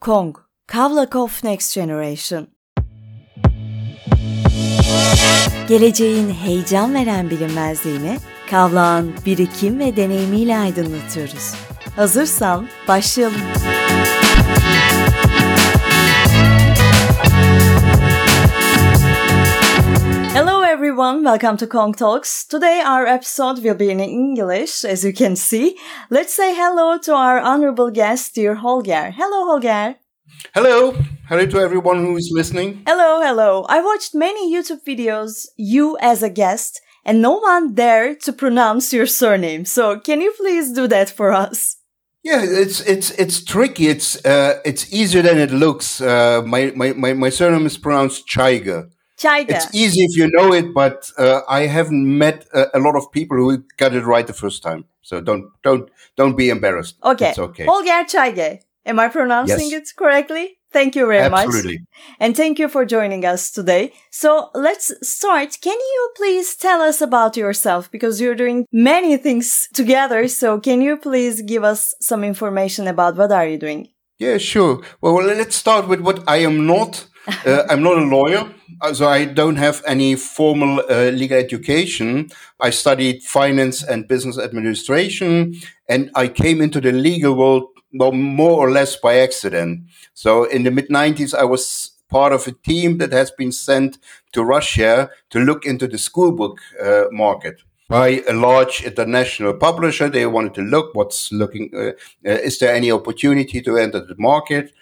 Kong, Kavlak of Next Generation. Geleceğin heyecan veren bilinmezliğini Kavlak'ın birikim ve deneyimiyle aydınlatıyoruz. Hazırsan başlayalım. Hello everyone, welcome to Kong Talks. Today our episode will be in English, as you can see. Let's say hello to our honorable guest, dear Holger. Hello, Holger. Hello. Hello to everyone who is listening. Hello, hello. I watched many YouTube videos, you as a guest, and no one dared to pronounce your surname. So can you please do that for us? Yeah, it's tricky. It's easier than it looks. My surname is pronounced Zscheyge. Zscheyge. It's easy if you know it, but I haven't met a lot of people who got it right the first time. So don't be embarrassed. Okay. It's okay. Holger Zscheyge. Am I pronouncing it correctly? Thank you very much. Absolutely. And thank you for joining us today. So let's start. Can you please tell us about yourself? Because you're doing many things together. So can you please give us some information about what are you doing? Yeah, sure. Well, let's start with what I am not. I'm not a lawyer, so I don't have any formal legal education. I studied finance and business administration, and I came into the legal world more or less by accident. So in the mid-90s, I was part of a team that has been sent to Russia to look into the schoolbook market. By a large international publisher, they wanted to look is there any opportunity to enter the market?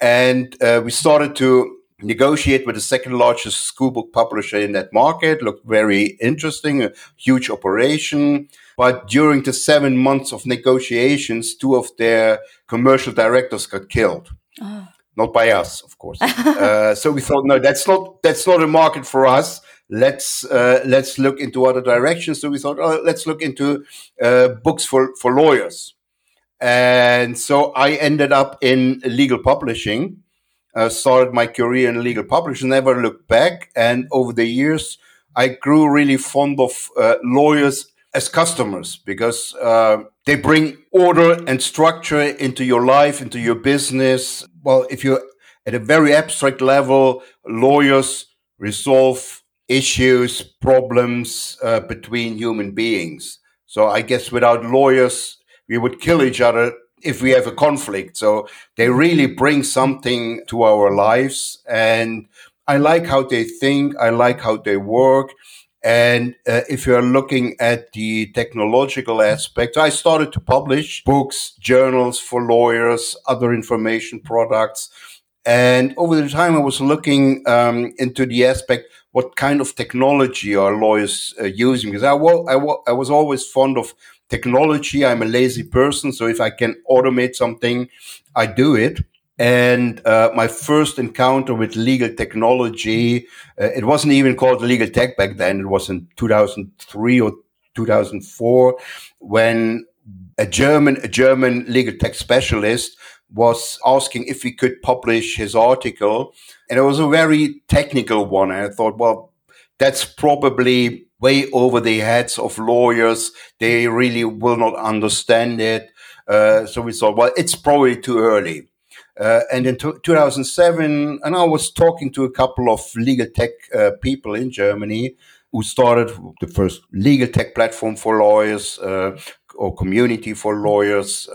And we started to negotiate with the second largest schoolbook publisher in that market. Looked very interesting, a huge operation. But during the 7 months of negotiations, two of their commercial directors got killed. Oh. Not by us, of course. So we thought, no, that's not a market for us. Let's look into other directions. So we thought, let's look into books for lawyers. And so I ended up in legal publishing. Started my career in legal publishing, never looked back. And over the years, I grew really fond of lawyers as customers, because they bring order and structure into your life, into your business. Well, if you're at a very abstract level, lawyers resolve issues, problems between human beings. So I guess without lawyers, we would kill each other if we have a conflict. So they really bring something to our lives. And I like how they think. I like how they work. And if you're looking at the technological aspect, I started to publish books, journals for lawyers, other information products. And over the time, I was looking into the aspect, what kind of technology are lawyers using? Because I was always fond of technology. I'm a lazy person, so if I can automate something, I do it. And my first encounter with legal technology, it wasn't even called legal tech back then. It was in 2003 or 2004 when a German legal tech specialist was asking if we could publish his article. And it was a very technical one. And I thought, well, that's probably way over the heads of lawyers. They really will not understand it. So we thought, well, it's probably too early. And in 2007, and I was talking to a couple of legal tech people in Germany who started the first legal tech platform for lawyers or community for lawyers.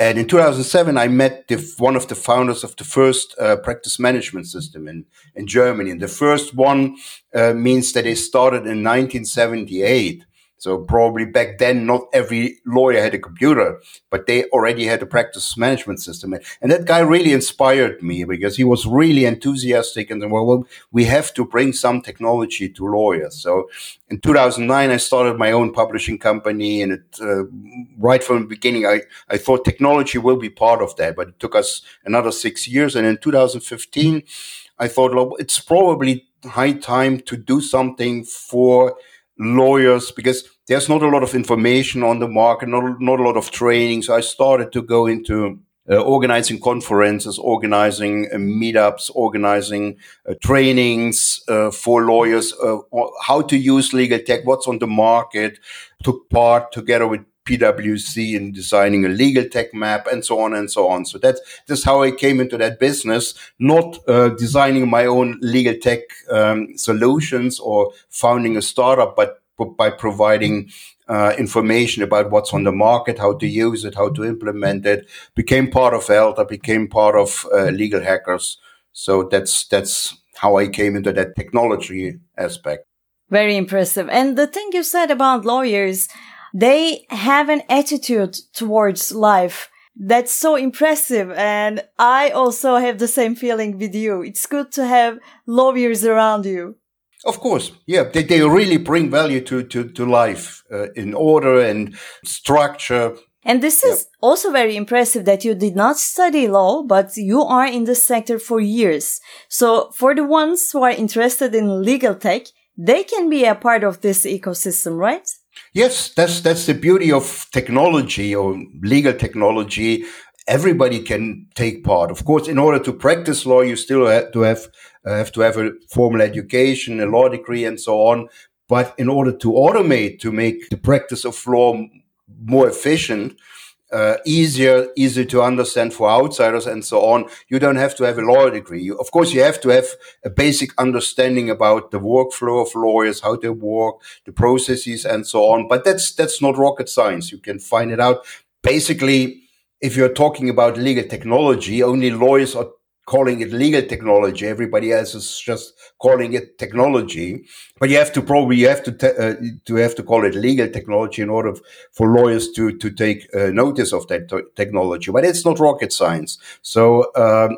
And in 2007, I met one of the founders of the first practice management system in Germany. And the first one means that they started in 1978. So probably back then, not every lawyer had a computer, but they already had a practice management system. And that guy really inspired me, because he was really enthusiastic and said, well, we have to bring some technology to lawyers. So in 2009, I started my own publishing company. And right from the beginning, I thought technology will be part of that, but it took us another 6 years. And in 2015, I thought, well, it's probably high time to do something for lawyers, because there's not a lot of information on the market, not a lot of training. So I started to go into organizing conferences, organizing meetups, organizing trainings for lawyers, how to use legal tech, what's on the market. Took part together with PwC in designing a legal tech map and so on and so on. So that's how I came into that business, not designing my own legal tech solutions or founding a startup, but by providing information about what's on the market, how to use it, how to implement it. Became part of ELTA, became part of Legal Hackers. So that's how I came into that technology aspect. Very impressive. And the thing you said about lawyers, they have an attitude towards life that's so impressive. And I also have the same feeling with you. It's good to have lawyers around you. Of course. Yeah. They really bring value to life in order and structure. And this is also very impressive that you did not study law, but you are in this sector for years. So for the ones who are interested in legal tech, they can be a part of this ecosystem, right? Yes, that's the beauty of technology or legal technology. Everybody can take part. Of course, in order to practice law, you still have to have a formal education, a law degree, and so on. But in order to automate, to make the practice of law more efficient, easier to understand for outsiders and so on, you don't have to have a law degree. Of course, you have to have a basic understanding about the workflow of lawyers, how they work, the processes and so on. But that's not rocket science. You can find it out. Basically, if you're talking about legal technology, only lawyers are calling it legal technology. Everybody else is just calling it technology. But you have to call it legal technology in order for lawyers to take notice of that technology. But it's not rocket science. So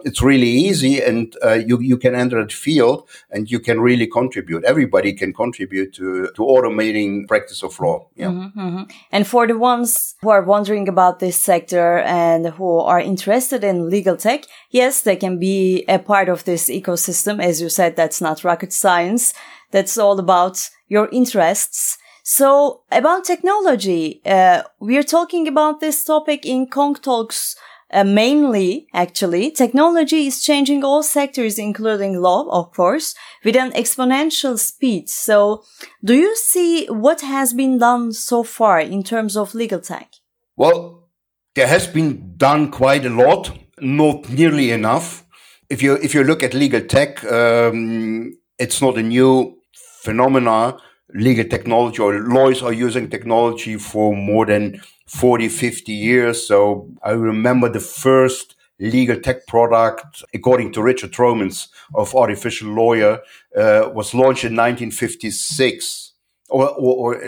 it's really easy, and you can enter that field and you can really contribute. Everybody can contribute to automating practice of law. Yeah. Mm-hmm, mm-hmm. And for the ones who are wondering about this sector and who are interested in legal tech, yes, they can be a part of this ecosystem. As you said, that's not rocket science. That's all about your interests. So about technology, we're talking about this topic in Kong Talks mainly, actually. Technology is changing all sectors, including law, of course, with an exponential speed. So do you see what has been done so far in terms of legal tech? Well, there has been done quite a lot, not nearly enough. If you look at legal tech, it's not a new phenomena. Legal technology or lawyers are using technology for more than 40, 50 years. So I remember the first legal tech product, according to Richard Tromans of Artificial Lawyer, was launched in 1956 or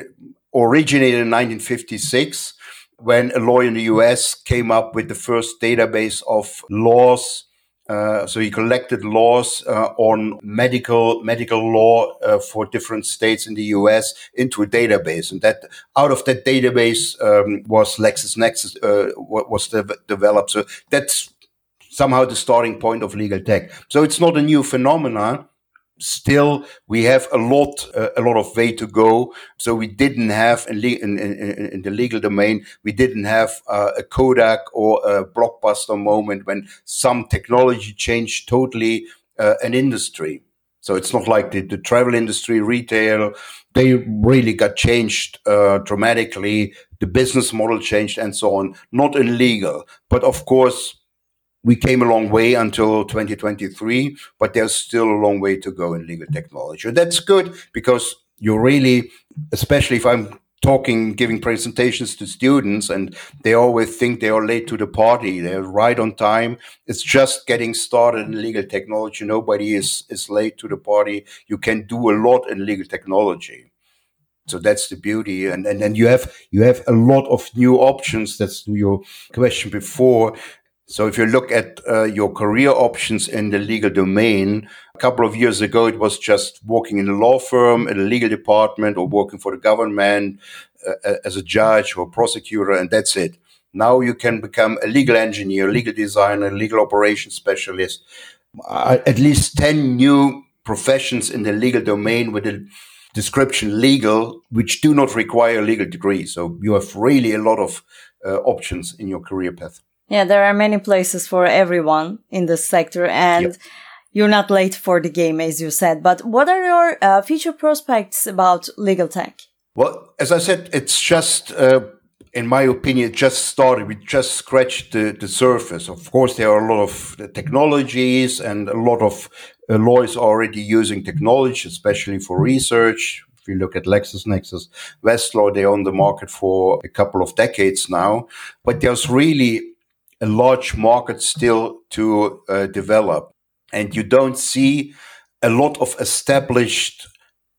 originated in 1956 when a lawyer in the US came up with the first database of laws. So he collected laws on medical law for different states in the US into a database, and that out of that database was LexisNexis developed. So that's somehow the starting point of legal tech. So it's not a new phenomenon. Still, we have a lot of way to go. So we didn't have in the legal domain, we didn't have a Kodak or a Blockbuster moment when some technology changed totally an industry. So it's not like the travel industry, retail, they really got changed dramatically. The business model changed and so on. Not in legal, but of course, we came a long way until 2023, but there's still a long way to go in legal technology. That's good because you really, especially if I'm giving presentations to students, and they always think they are late to the party. They're right on time. It's just getting started in legal technology. Nobody is late to the party. You can do a lot in legal technology. So that's the beauty. And then you have a lot of new options. That's your question before. So if you look at your career options in the legal domain, a couple of years ago, it was just working in a law firm, in a legal department, or working for the government as a judge or prosecutor, and that's it. Now you can become a legal engineer, legal designer, legal operations specialist. At least 10 new professions in the legal domain with a description legal, which do not require a legal degree. So you have really a lot of options in your career path. Yeah, there are many places for everyone in this sector, and You're not late for the game, as you said. But what are your future prospects about legal tech? Well, as I said, it's just in my opinion, just started. We just scratched the surface. Of course, there are a lot of technologies, and a lot of lawyers are already using technology, especially for research. If you look at LexisNexis, Westlaw, they're on the market for a couple of decades now. But there's really a large market still to develop. And you don't see a lot of established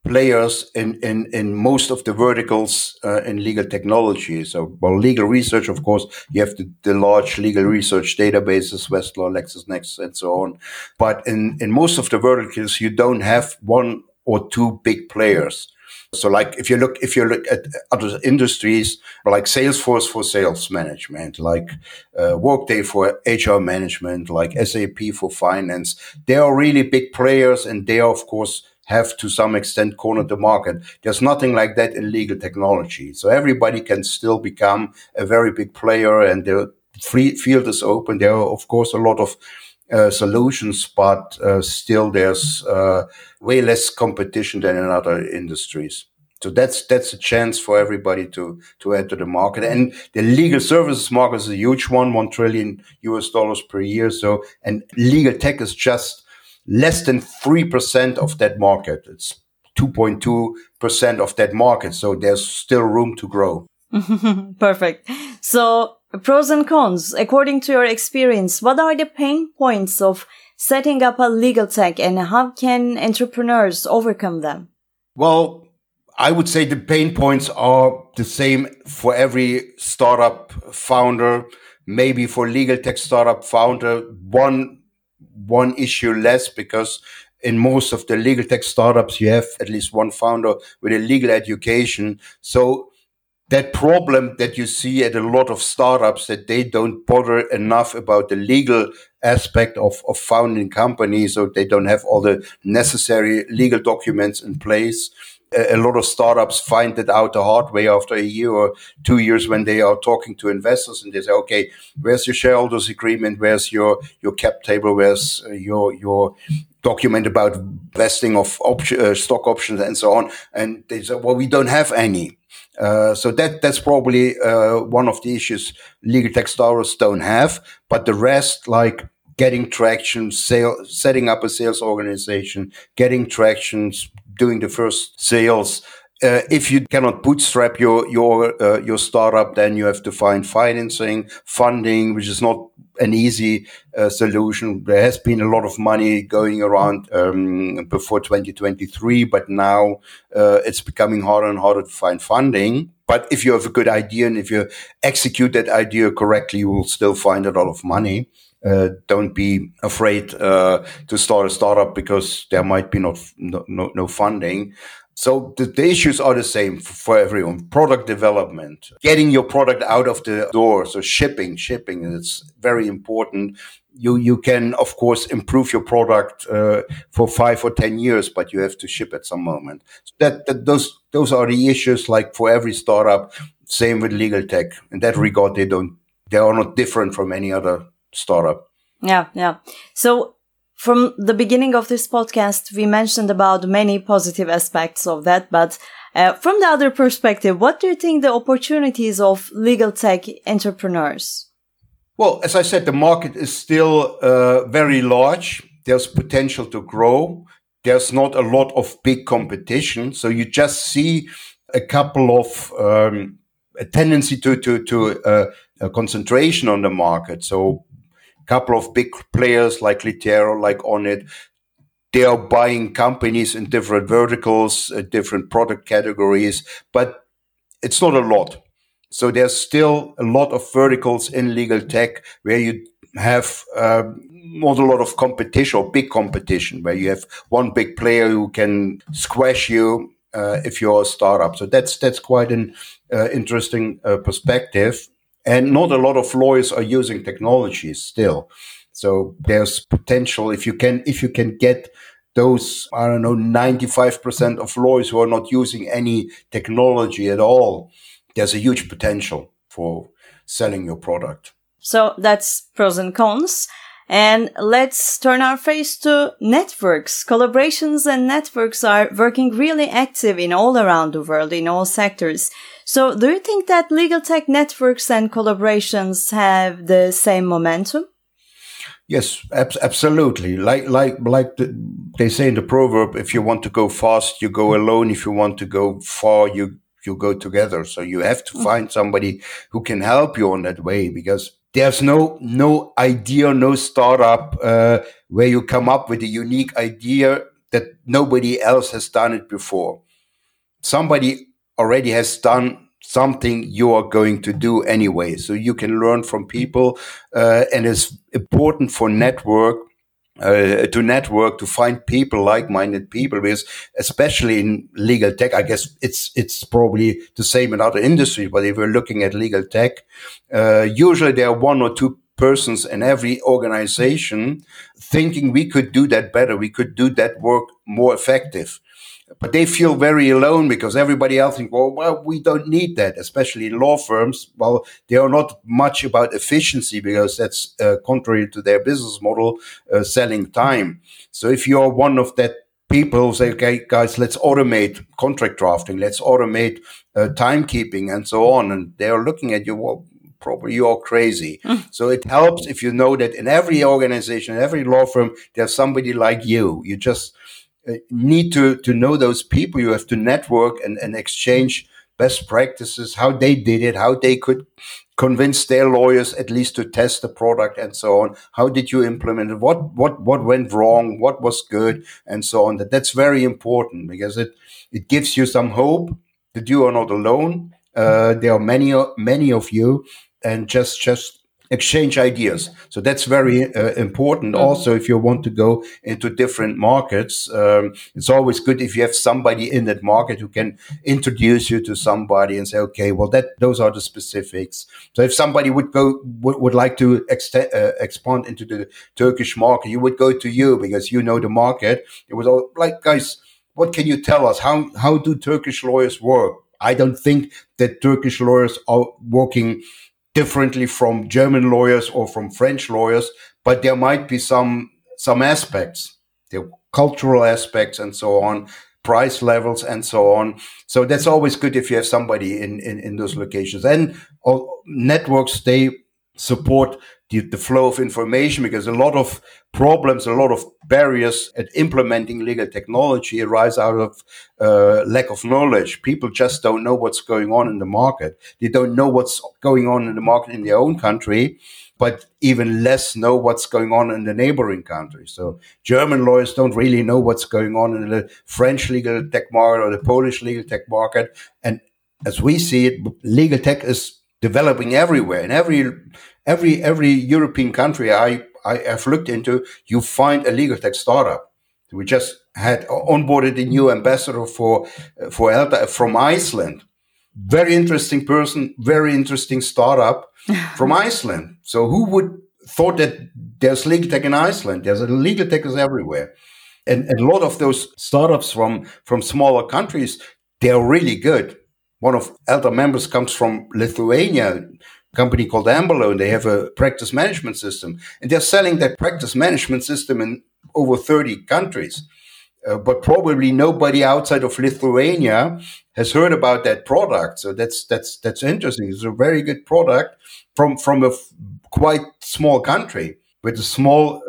players in most of the verticals in legal technology. So, well, legal research, of course, you have the large legal research databases, Westlaw, LexisNexis, and so on. But in most of the verticals, you don't have one or two big players. So, like, if you look at other industries, like Salesforce for sales management, like Workday for HR management, like SAP for finance, they are really big players, and they are, of course, have to some extent cornered the market. There's nothing like that in legal technology. So everybody can still become a very big player, and the field is open. There are, of course, a lot of solutions, but still there's way less competition than in other industries. So that's a chance for everybody to enter the market. And the legal services market is a huge one, $1 trillion per year. So, and legal tech is just less than 3% of that market. It's 2.2% of that market. So there's still room to grow. Perfect. So pros and cons, according to your experience, what are the pain points of setting up a legal tech, and how can entrepreneurs overcome them? Well, I would say the pain points are the same for every startup founder, maybe for legal tech startup founder, one issue less, because in most of the legal tech startups, you have at least one founder with a legal education. So that problem that you see at a lot of startups, that they don't bother enough about the legal aspect of founding companies, so they don't have all the necessary legal documents in place. A lot of startups find it out the hard way after a year or 2 years when they are talking to investors, and they say, okay, where's your shareholders agreement? Where's your cap table? Where's your document about vesting of stock options and so on? And they say, well, we don't have any. So that's probably one of the issues legal tech startups don't have. But the rest, like getting traction, setting up a sales organization, getting traction, doing the first sales. If you cannot bootstrap your startup, then you have to find funding, which is not an easy solution. There has been a lot of money going around before 2023, but now it's becoming harder and harder to find funding. But if you have a good idea, and if you execute that idea correctly, you will still find a lot of money. Don't be afraid to start a startup, because there might be no funding. So the issues are the same for everyone. Product development, getting your product out of the door. So shipping is very important. You can, of course, improve your product for 5 or 10 years, but you have to ship at some moment. So those are the issues, like for every startup. Same with legal tech. In that regard, they are not different from any other startup. Yeah. So from the beginning of this podcast, we mentioned about many positive aspects of that. But from the other perspective, what do you think the opportunities of legal tech entrepreneurs? Well, as I said, the market is still very large. There's potential to grow. There's not a lot of big competition. So you just see a couple of a tendency to concentration on the market. So couple of big players like Litera, like Onnit, they are buying companies in different verticals, different product categories, but it's not a lot. So there's still a lot of verticals in legal tech where you have not a lot of competition, or big competition, where you have one big player who can squash you if you're a startup. So that's quite an interesting perspective. And not a lot of lawyers are using technology still. So there's potential if you can get those, 95% of lawyers who are not using any technology at all, there's a huge potential for selling your product. So that's pros and cons. And let's turn our face to networks. Collaborations and networks are working really active in all around the world, in all sectors. So do you think that legal tech networks and collaborations have the same momentum? Yes, absolutely. They say in the proverb, if you want to go fast, you go alone. If you want to go far, you go together. So you have to find somebody who can help you on that way, because there's no idea, no startup where you come up with a unique idea that nobody else has done it before. Somebody already has done something you are going to do anyway. So you can learn from people, and it's important for network to find people, like-minded people, because especially in legal tech, I guess it's probably the same in other industries, but if we're looking at legal tech, usually there are one or two persons in every organization thinking we could do that better, we could do that work more effective. But they feel very alone because everybody else thinks, well, we don't need that, especially in law firms. Well, they are not much about efficiency because that's contrary to their business model, selling time. So if you're one of that people who say, okay, guys, let's automate contract drafting, let's automate timekeeping and so on. And they are looking at you, well, probably you're crazy. So it helps if you know that in every organization, every law firm, there's somebody like you. You just need to know those people. You have to network and exchange best practices, how they did it, how they could convince their lawyers at least to test the product and so on. How did you implement it? What went wrong? What was good? And so on. That's very important because it gives you some hope that you are not alone. There are many of you, and just exchange ideas. So that's very important. Also, if you want to go into different markets, it's always good if you have somebody in that market who can introduce you to somebody and say, okay, well, those are the specifics. So if somebody would like to expand into the Turkish market, you would go to you because you know the market. It was all like, guys, what can you tell us? How do Turkish lawyers work? I don't think that Turkish lawyers are working differently from German lawyers or from French lawyers, but there might be some aspects, the cultural aspects and so on, price levels and so on. So that's always good if you have somebody in those locations. And all networks, they support the flow of information because a lot of problems, a lot of barriers at implementing legal technology arise out of lack of knowledge. People just don't know what's going on in the market. They don't know what's going on in the market in their own country, but even less know what's going on in the neighboring country. So German lawyers don't really know what's going on in the French legal tech market or the Polish legal tech market. And as we see it, legal tech is developing everywhere. In every European country I have looked into, you find a legal tech startup. We just had onboarded a new ambassador for ELTA from Iceland. Very interesting person, very interesting startup from Iceland. So who would thought that there's legal tech in Iceland? There's legal tech is everywhere. And a lot of those startups from smaller countries, they're really good. One of ELTA members comes from Lithuania, company called Amberlo, and they have a practice management system. And they're selling that practice management system in over 30 countries. But probably nobody outside of Lithuania has heard about that product. So that's interesting. It's a very good product from a quite small country with a small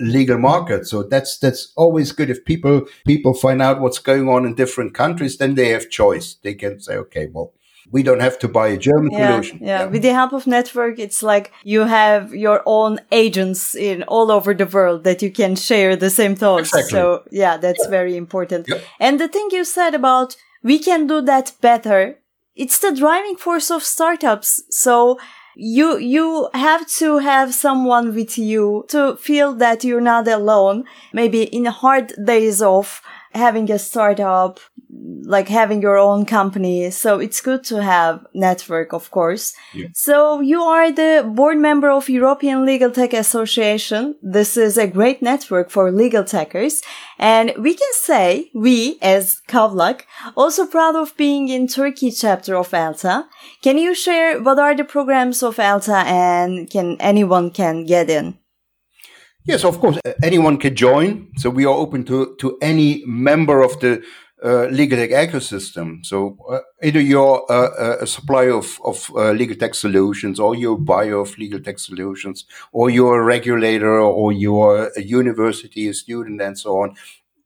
legal market. So that's always good. If people find out what's going on in different countries, then they have choice. They can say, okay, well, we don't have to buy a German solution. Yeah. With the help of network, it's like you have your own agents in all over the world that you can share the same thoughts. Exactly. So yeah, that's very important. Yeah. And the thing you said about we can do that better, it's the driving force of startups. So you have to have someone with you to feel that you're not alone. Maybe in hard days of having a startup, like having your own company. So it's good to have network, of course. Yeah. So you are the board member of European Legal Tech Association. This is a great network for legal techers. And we can say we, as Kavlak, also proud of being in Turkey chapter of ELTA. Can you share what are the programs of ELTA and can anyone get in? Yes, of course. Anyone can join. So we are open to any member of the legal tech ecosystem. So either you're a supplier of legal tech solutions, or you're a buyer of legal tech solutions, or you're a regulator, or you're a university, a student, and so on.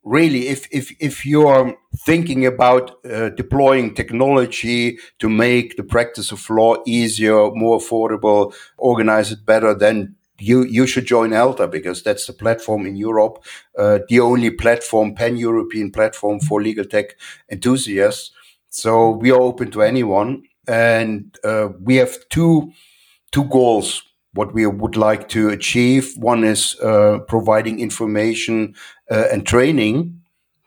Really, if you're thinking about deploying technology to make the practice of law easier, more affordable, organize it better, then you should join ELTA, because that's the platform in Europe, the only platform, pan-European platform for legal tech enthusiasts. So we are open to anyone. And we have two goals, what we would like to achieve. One is providing information and training.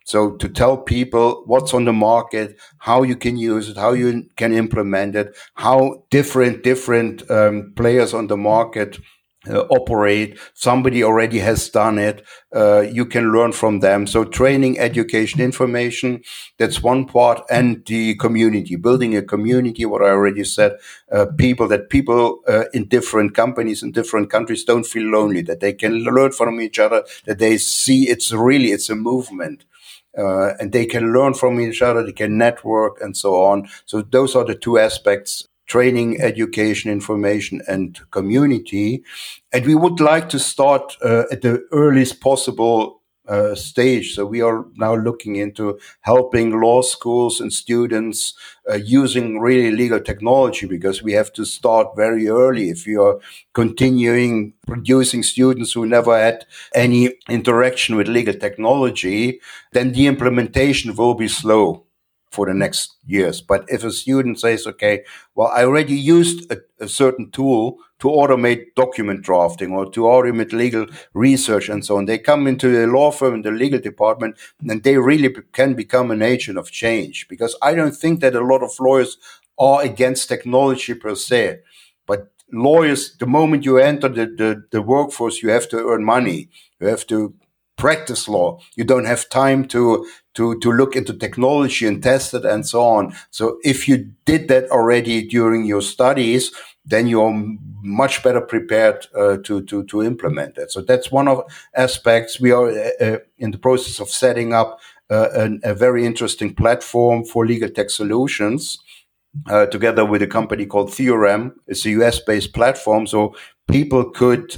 So to tell people what's on the market, how you can use it, how you can implement it, how different players on the market operate. Somebody already has done it. You can learn from them. So training, education, information, that's one part. And the community, building a community, what I already said, people in different companies, in different countries don't feel lonely, that they can learn from each other, that they see it's a movement. And they can learn from each other, they can network and so on. So those are the two aspects: training, education, information, and community. And we would like to start at the earliest possible stage. So we are now looking into helping law schools and students using really legal technology, because we have to start very early. If you are continuing producing students who never had any interaction with legal technology, then the implementation will be slow for the next years. But if a student says, okay, well, I already used a certain tool to automate document drafting or to automate legal research and so on, they come into the law firm, in the legal department, and they really can become an agent of change. Because I don't think that a lot of lawyers are against technology per se. But lawyers, the moment you enter the workforce, you have to earn money. You have to practice law. You don't have time to look into technology and test it and so on. So if you did that already during your studies, then you're much better prepared to implement that. So that's one of aspects. We are in the process of setting up a very interesting platform for legal tech solutions, together with a company called Theorem. It's a US-based platform, so people could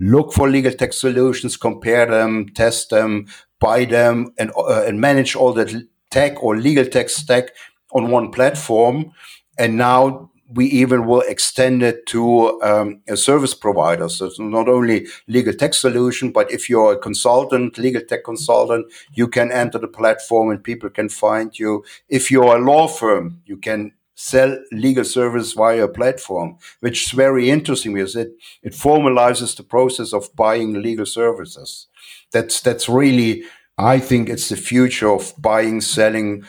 look for legal tech solutions, compare them, test them, buy them, and manage all that tech or legal tech stack on one platform. And now we even will extend it to a service provider. So it's not only legal tech solution, but if you're a consultant, legal tech consultant, you can enter the platform and people can find you. If you're a law firm, you can sell legal service via a platform, which is very interesting because it formalizes the process of buying legal services. That's really, I think it's the future of buying, selling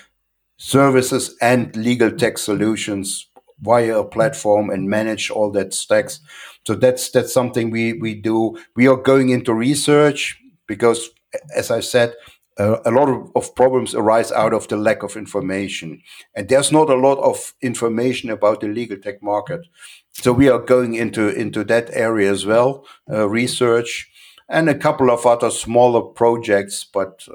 services and legal tech solutions via a platform and manage all that stacks. So that's something we do. We are going into research because, as I said, a lot of problems arise out of the lack of information. And there's not a lot of information about the legal tech market. So we are going into that area as well, research, and a couple of other smaller projects. But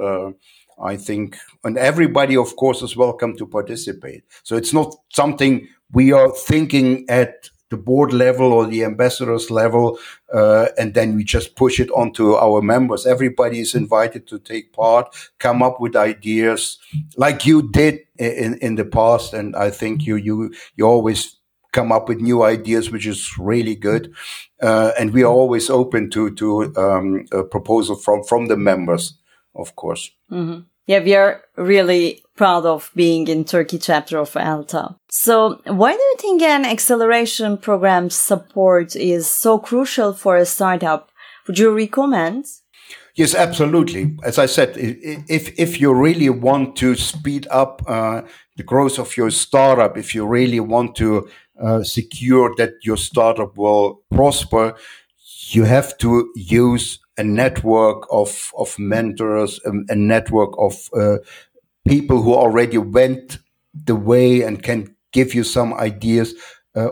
I think, and everybody, of course, is welcome to participate. So it's not something we are thinking at the board level or the ambassadors level, and then we just push it onto our members. Everybody is invited to take part, come up with ideas like you did in the past. And I think you always come up with new ideas, which is really good. And we are always open to a proposal from the members, of course. Mm-hmm. Yeah, we are really proud of being in Turkey chapter of ELTA. So why do you think an acceleration program support is so crucial for a startup? Would you recommend? Yes, absolutely. As I said, if you really want to speed up the growth of your startup, if you really want to secure that your startup will prosper, you have to use a network of mentors, a network of people who already went the way and can give you some ideas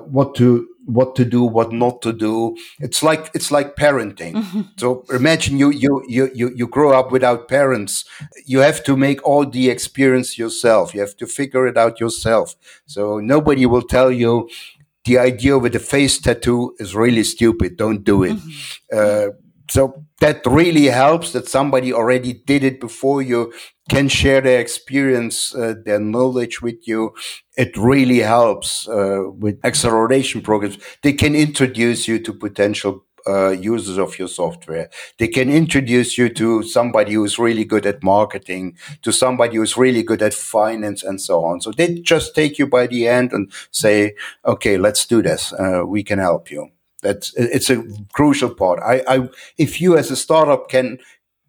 what to what to do, what not to do. It's like parenting. Mm-hmm. So imagine you grow up without parents. You have to make all the experience yourself. You have to figure it out yourself. So nobody will tell you the idea with the face tattoo is really stupid. Don't do it. Mm-hmm. So that really helps that somebody already did it before you, can share their experience, their knowledge with you. It really helps with acceleration programs. They can introduce you to potential users of your software. They can introduce you to somebody who's really good at marketing, to somebody who's really good at finance, and so on. So they just take you by the hand and say, okay, let's do this. We can help you. It's a crucial part. If you as a startup can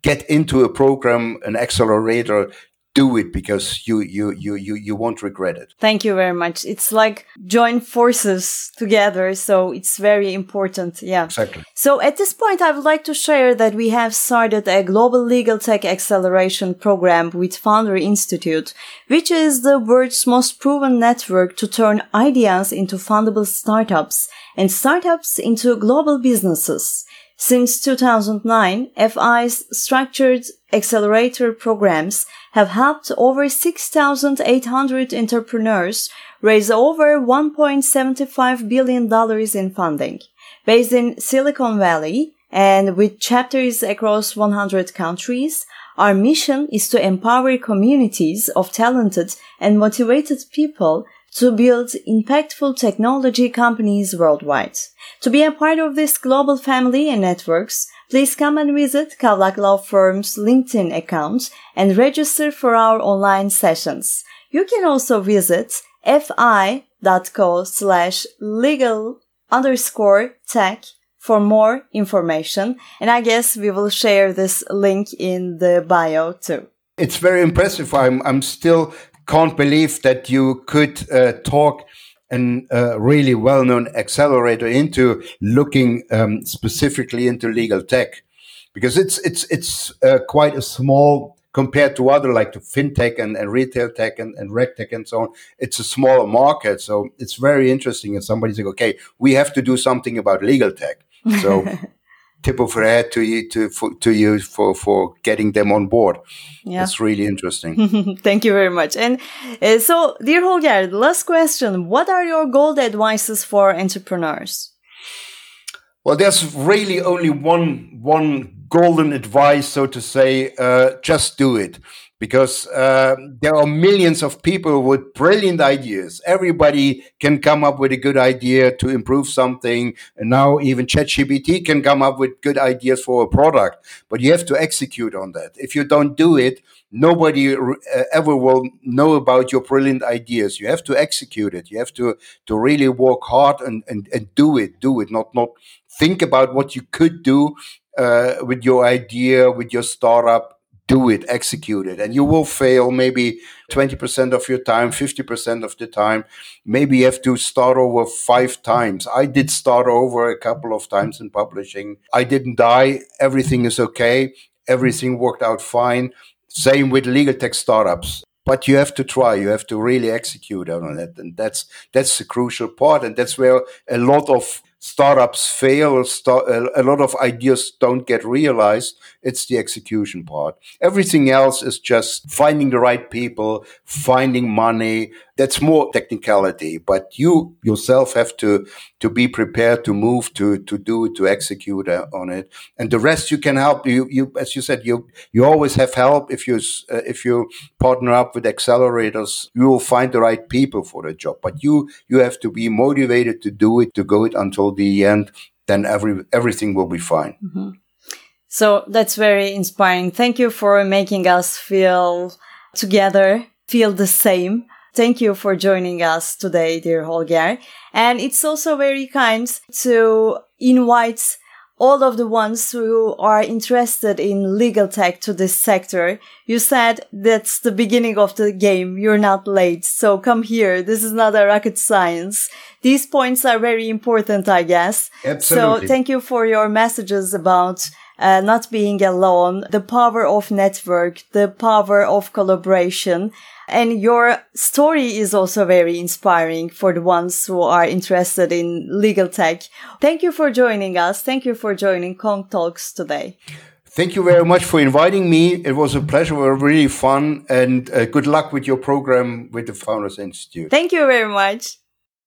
get into a program, an accelerator, do it, because you won't regret it. Thank you very much. It's like join forces together. So it's very important. Yeah. Exactly. So at this point, I would like to share that we have started a global legal tech acceleration program with Foundry Institute, which is the world's most proven network to turn ideas into fundable startups and startups into global businesses. Since 2009, FI's structured accelerator programs have helped over 6,800 entrepreneurs raise over $1.75 billion in funding. Based in Silicon Valley and with chapters across 100 countries, our mission is to empower communities of talented and motivated people to build impactful technology companies worldwide. To be a part of this global family and networks, please come and visit Kavlak Law Firm's LinkedIn account and register for our online sessions. You can also visit fi.co/legal_tech for more information. And I guess we will share this link in the bio too. It's very impressive. I'm still can't believe that you could talk a really well-known accelerator into looking specifically into legal tech, because it's quite a small compared to other like the fintech and retail tech and reg tech and so on. It's a smaller market, so it's very interesting. And somebody's like, okay, we have to do something about legal tech. So tip of the hat to you for getting them on board. Yeah. That's really interesting. Thank you very much. And so, dear Holger, the last question, what are your gold advices for entrepreneurs? Well, there's really only one golden advice, so to say, just do it. Because there are millions of people with brilliant ideas. Everybody can come up with a good idea to improve something. And now even ChatGPT can come up with good ideas for a product. But you have to execute on that. If you don't do it, nobody ever will know about your brilliant ideas. You have to execute it. You have to really work hard and do it. Not think about what you could do with your idea, with your startup. Do it, execute it, and you will fail maybe 20% of your time, 50% of the time. Maybe you have to start over 5 times. I did start over a couple of times in publishing. I didn't die. Everything is okay. Everything worked out fine. Same with legal tech startups. But you have to try. You have to really execute on it. And that's the crucial part. And that's where a lot of startups fail, a lot of ideas don't get realized. It's the execution part. Everything else is just finding the right people, finding money. That's more technicality, but you yourself have to be prepared to move, to do it, to execute on it. And the rest you can help. You as you said, you always have help. If you partner up with accelerators, you will find the right people for the job. But you have to be motivated to do it, to go it until the end, then everything will be fine. Mm-hmm. So that's very inspiring. Thank you for making us feel together, feel the same. Thank you for joining us today, dear Holger. And it's also very kind to invite all of the ones who are interested in legal tech to this sector. You said that's the beginning of the game. You're not late. So come here. This is not a rocket science. These points are very important, I guess. Absolutely. So thank you for your messages about not being alone, the power of network, the power of collaboration. And your story is also very inspiring for the ones who are interested in legal tech. Thank you for joining us. Thank you for joining Kong Talks today. Thank you very much for inviting me. It was a pleasure. It was really fun. And good luck with your program with the Founders Institute. Thank you very much.